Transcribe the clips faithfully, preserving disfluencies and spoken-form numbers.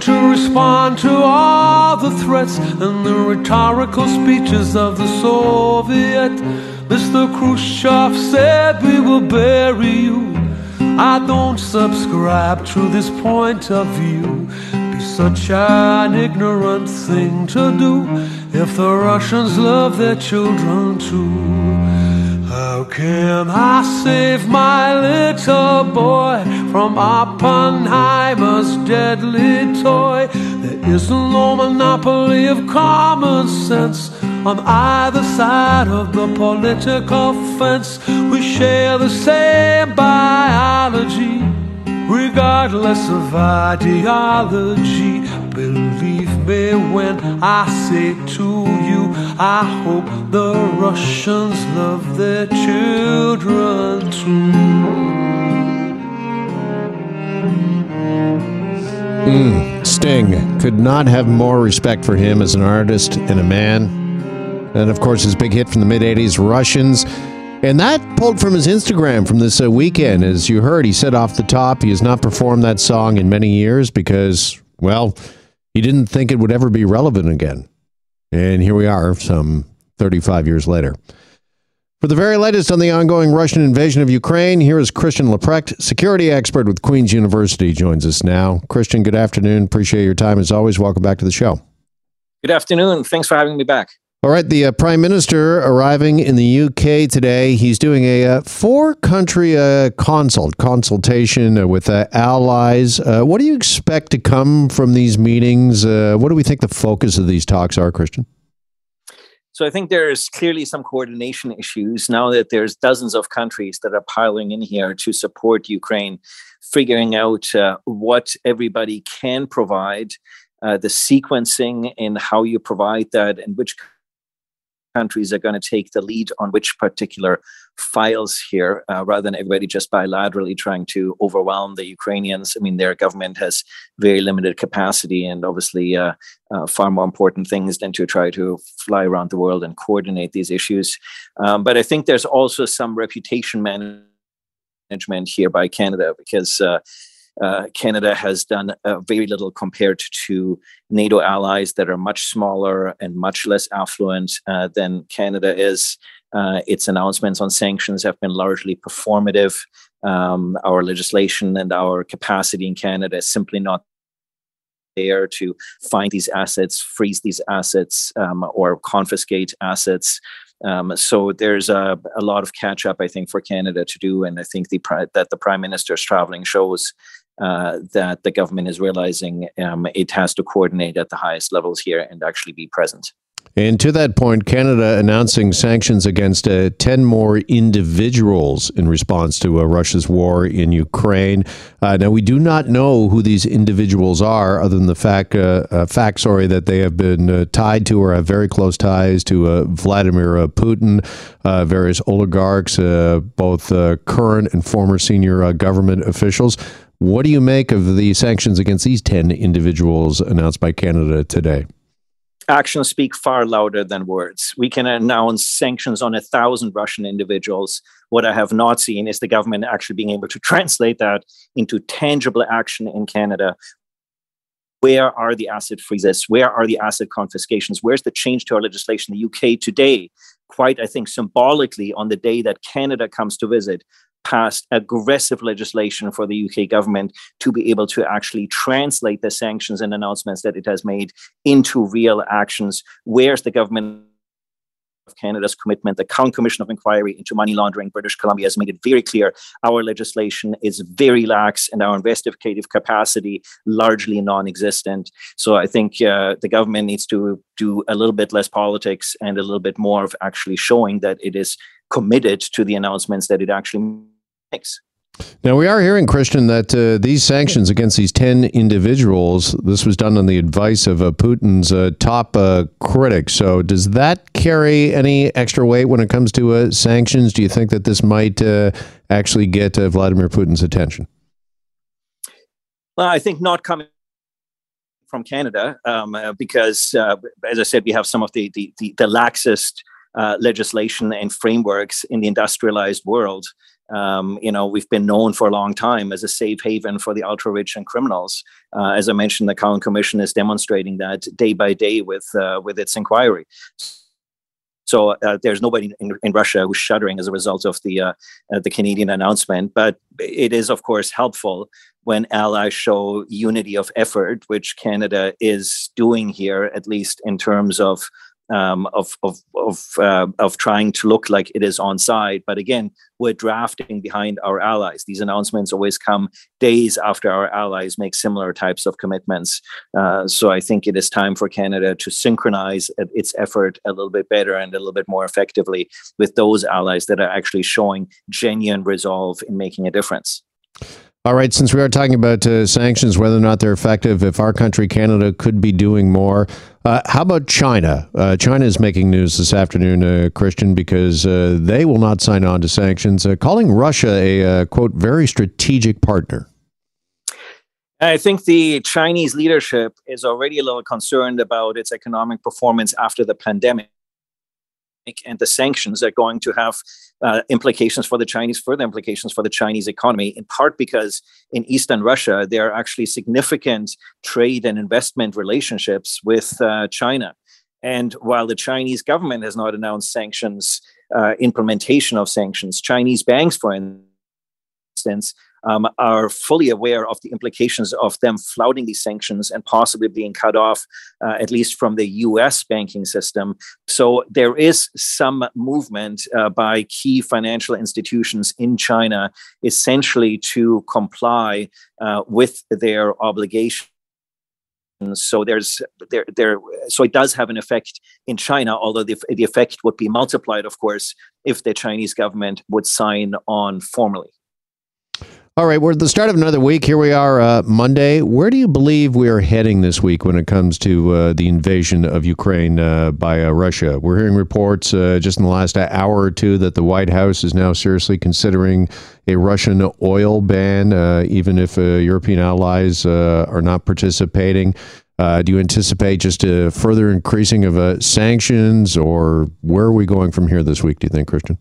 time to respond to all the threats and the rhetorical speeches of the Soviet. Mister Khrushchev said, "We will bury you." I don't subscribe to this point of view. Be such an ignorant thing to do. If the Russians love their children too, how can I save my little boy from Oppenheimer's deadly toy? There isn't no monopoly of common sense on either side of the political fence. We share the same biology, regardless of ideology. Believe me when I say to you, I hope the Russians love their children too. Mm, Sting, could not have more respect for him as an artist and a man. And, of course, his big hit from the mid eighties, Russians. And that pulled from his Instagram from this uh, weekend. As you heard, he said off the top he has not performed that song in many years because, well, he didn't think it would ever be relevant again. And here we are some thirty-five years later. For the very latest on the ongoing Russian invasion of Ukraine, here is Christian Leprecht, security expert with Queen's University, joins us now. Christian, good afternoon. Appreciate your time as always. Welcome back to the show. Good afternoon. Thanks for having me back. All right, the uh, Prime Minister arriving in the U K today. He's doing a uh, four-country uh, consult, consultation uh, with uh, allies. Uh, what do you expect to come from these meetings? Uh, what do we think the focus of these talks are, Christian? So I think there's clearly some coordination issues now that there's dozens of countries that are piling in here to support Ukraine, figuring out uh, what everybody can provide, uh, the sequencing and how you provide that, and which countries are going to take the lead on which particular files here, uh, rather than everybody just bilaterally trying to overwhelm the Ukrainians. I mean, their government has very limited capacity and obviously uh, uh, far more important things than to try to fly around the world and coordinate these issues. Um, but I think there's also some reputation management here by Canada because uh, Uh, Canada has done uh, very little compared to NATO allies that are much smaller and much less affluent uh, than Canada is. Uh, its announcements on sanctions have been largely performative. Um, our legislation and our capacity in Canada is simply not there to find these assets, freeze these assets, um, or confiscate assets. Um, so there's a, a lot of catch up, I think, for Canada to do. And I think the, that the Prime Minister's traveling shows uh, that the government is realizing um, it has to coordinate at the highest levels here and actually be present. And to that point, Canada announcing sanctions against uh, ten more individuals in response to uh, Russia's war in Ukraine. Uh, now, we do not know who these individuals are, other than the fact, uh, uh, fact sorry, that they have been uh, tied to or have very close ties to uh, Vladimir uh, Putin, uh, various oligarchs, uh, both uh, current and former senior uh, government officials. What do you make of the sanctions against these ten individuals announced by Canada today? Actions speak far louder than words. We can announce sanctions on a thousand Russian individuals. What I have not seen is the government actually being able to translate that into tangible action in Canada. Where are the asset freezes? Where are the asset confiscations? Where's the change to our legislation? The U K today, quite, I think, symbolically on the day that Canada comes to visit, passed aggressive legislation for the U K government to be able to actually translate the sanctions and announcements that it has made into real actions. Where's the government of Canada's commitment? The Cowan Commission of Inquiry into Money Laundering in British Columbia has made it very clear our legislation is very lax and our investigative capacity largely non-existent. So I think uh, the government needs to do a little bit less politics and a little bit more of actually showing that it is committed to the announcements that it actually makes. Now, we are hearing, Christian, that uh, these sanctions against these ten individuals, this was done on the advice of uh, Putin's uh, top uh, critic. So does that carry any extra weight when it comes to uh, sanctions? Do you think that this might uh, actually get uh, Vladimir Putin's attention? Well, I think not coming from Canada, um, uh, because, uh, as I said, we have some of the, the, the, the laxest Uh, legislation and frameworks in the industrialized world. Um, you know, we've been known for a long time as a safe haven for the ultra-rich and criminals. Uh, as I mentioned, the Cowan Commission is demonstrating that day by day with uh, with its inquiry. So uh, there's nobody in, in Russia who's shuddering as a result of the uh, uh, the Canadian announcement. But it is, of course, helpful when allies show unity of effort, which Canada is doing here, at least in terms of um, of of of, uh, of trying to look like it is on side. But again, we're drafting behind our allies. These announcements always come days after our allies make similar types of commitments. Uh, so I think it is time for Canada to synchronize its effort a little bit better and a little bit more effectively with those allies that are actually showing genuine resolve in making a difference. All right, since we are talking about uh, sanctions, whether or not they're effective, if our country, Canada, could be doing more, uh, how about China? Uh, China is making news this afternoon, uh, Christian, because uh, they will not sign on to sanctions, uh, calling Russia a, uh, quote, very strategic partner. I think the Chinese leadership is already a little concerned about its economic performance after the pandemic, and the sanctions are going to have uh, implications for the Chinese, further implications for the Chinese economy, in part because in Eastern Russia, there are actually significant trade and investment relationships with uh, China. And while the Chinese government has not announced sanctions, uh, implementation of sanctions, Chinese banks, for instance, Um, are fully aware of the implications of them flouting these sanctions and possibly being cut off, uh, at least from the U S banking system. So there is some movement uh, by key financial institutions in China, essentially to comply uh, with their obligations. So there's there there. So it does have an effect in China, although the, the effect would be multiplied, of course, if the Chinese government would sign on formally. All right, we're at the start of another week. Here we are, uh, Monday. Where do you believe we are heading this week when it comes to uh, the invasion of Ukraine uh, by uh, Russia? We're hearing reports uh, just in the last hour or two that the White House is now seriously considering a Russian oil ban, uh, even if uh, European allies uh, are not participating. Uh, do you anticipate just a further increasing of uh, sanctions, or where are we going from here this week, do you think, Christian?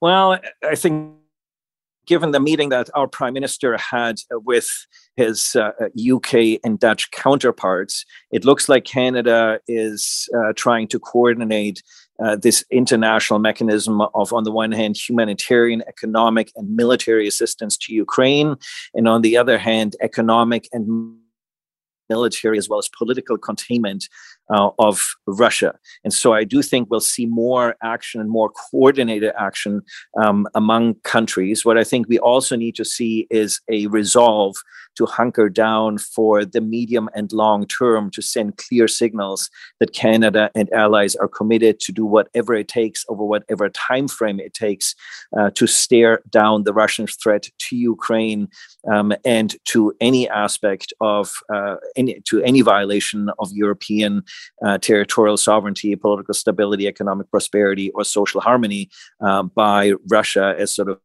Well, I think, given the meeting that our prime minister had with his uh, U K and Dutch counterparts, it looks like Canada is uh, trying to coordinate uh, this international mechanism of, on the one hand, humanitarian, economic, and military assistance to Ukraine, and on the other hand, economic and military as well as political containment uh, of Russia. And so I do think we'll see more action and more coordinated action um, among countries. What I think we also need to see is a resolve to hunker down for the medium and long term, to send clear signals that Canada and allies are committed to do whatever it takes over whatever time frame it takes uh, to stare down the Russian threat to Ukraine um, and to any aspect of uh, any, to any violation of European uh, territorial sovereignty, political stability, economic prosperity, or social harmony uh, by Russia as sort of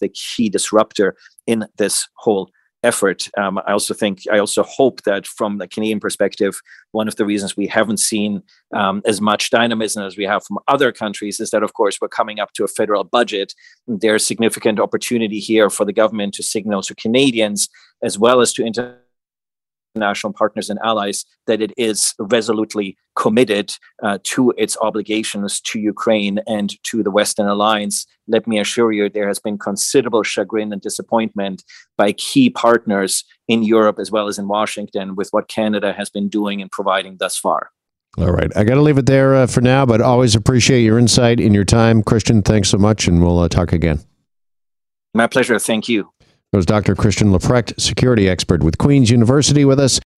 the key disruptor in this whole effort. Um, I also think, I also hope that from the Canadian perspective, one of the reasons we haven't seen um, as much dynamism as we have from other countries is that, of course, we're coming up to a federal budget. There's significant opportunity here for the government to signal to Canadians as well as to international national partners and allies that it is resolutely committed uh, to its obligations to Ukraine and to the Western alliance. Let me assure you, there has been considerable chagrin and disappointment by key partners in Europe as well as in Washington with what Canada has been doing and providing thus far. All right. I got to leave it there uh, for now, but always appreciate your insight and your time. Christian, thanks so much, and we'll uh, talk again. My pleasure. Thank you. It was Doctor Christian Leprecht, security expert with Queen's University, with us.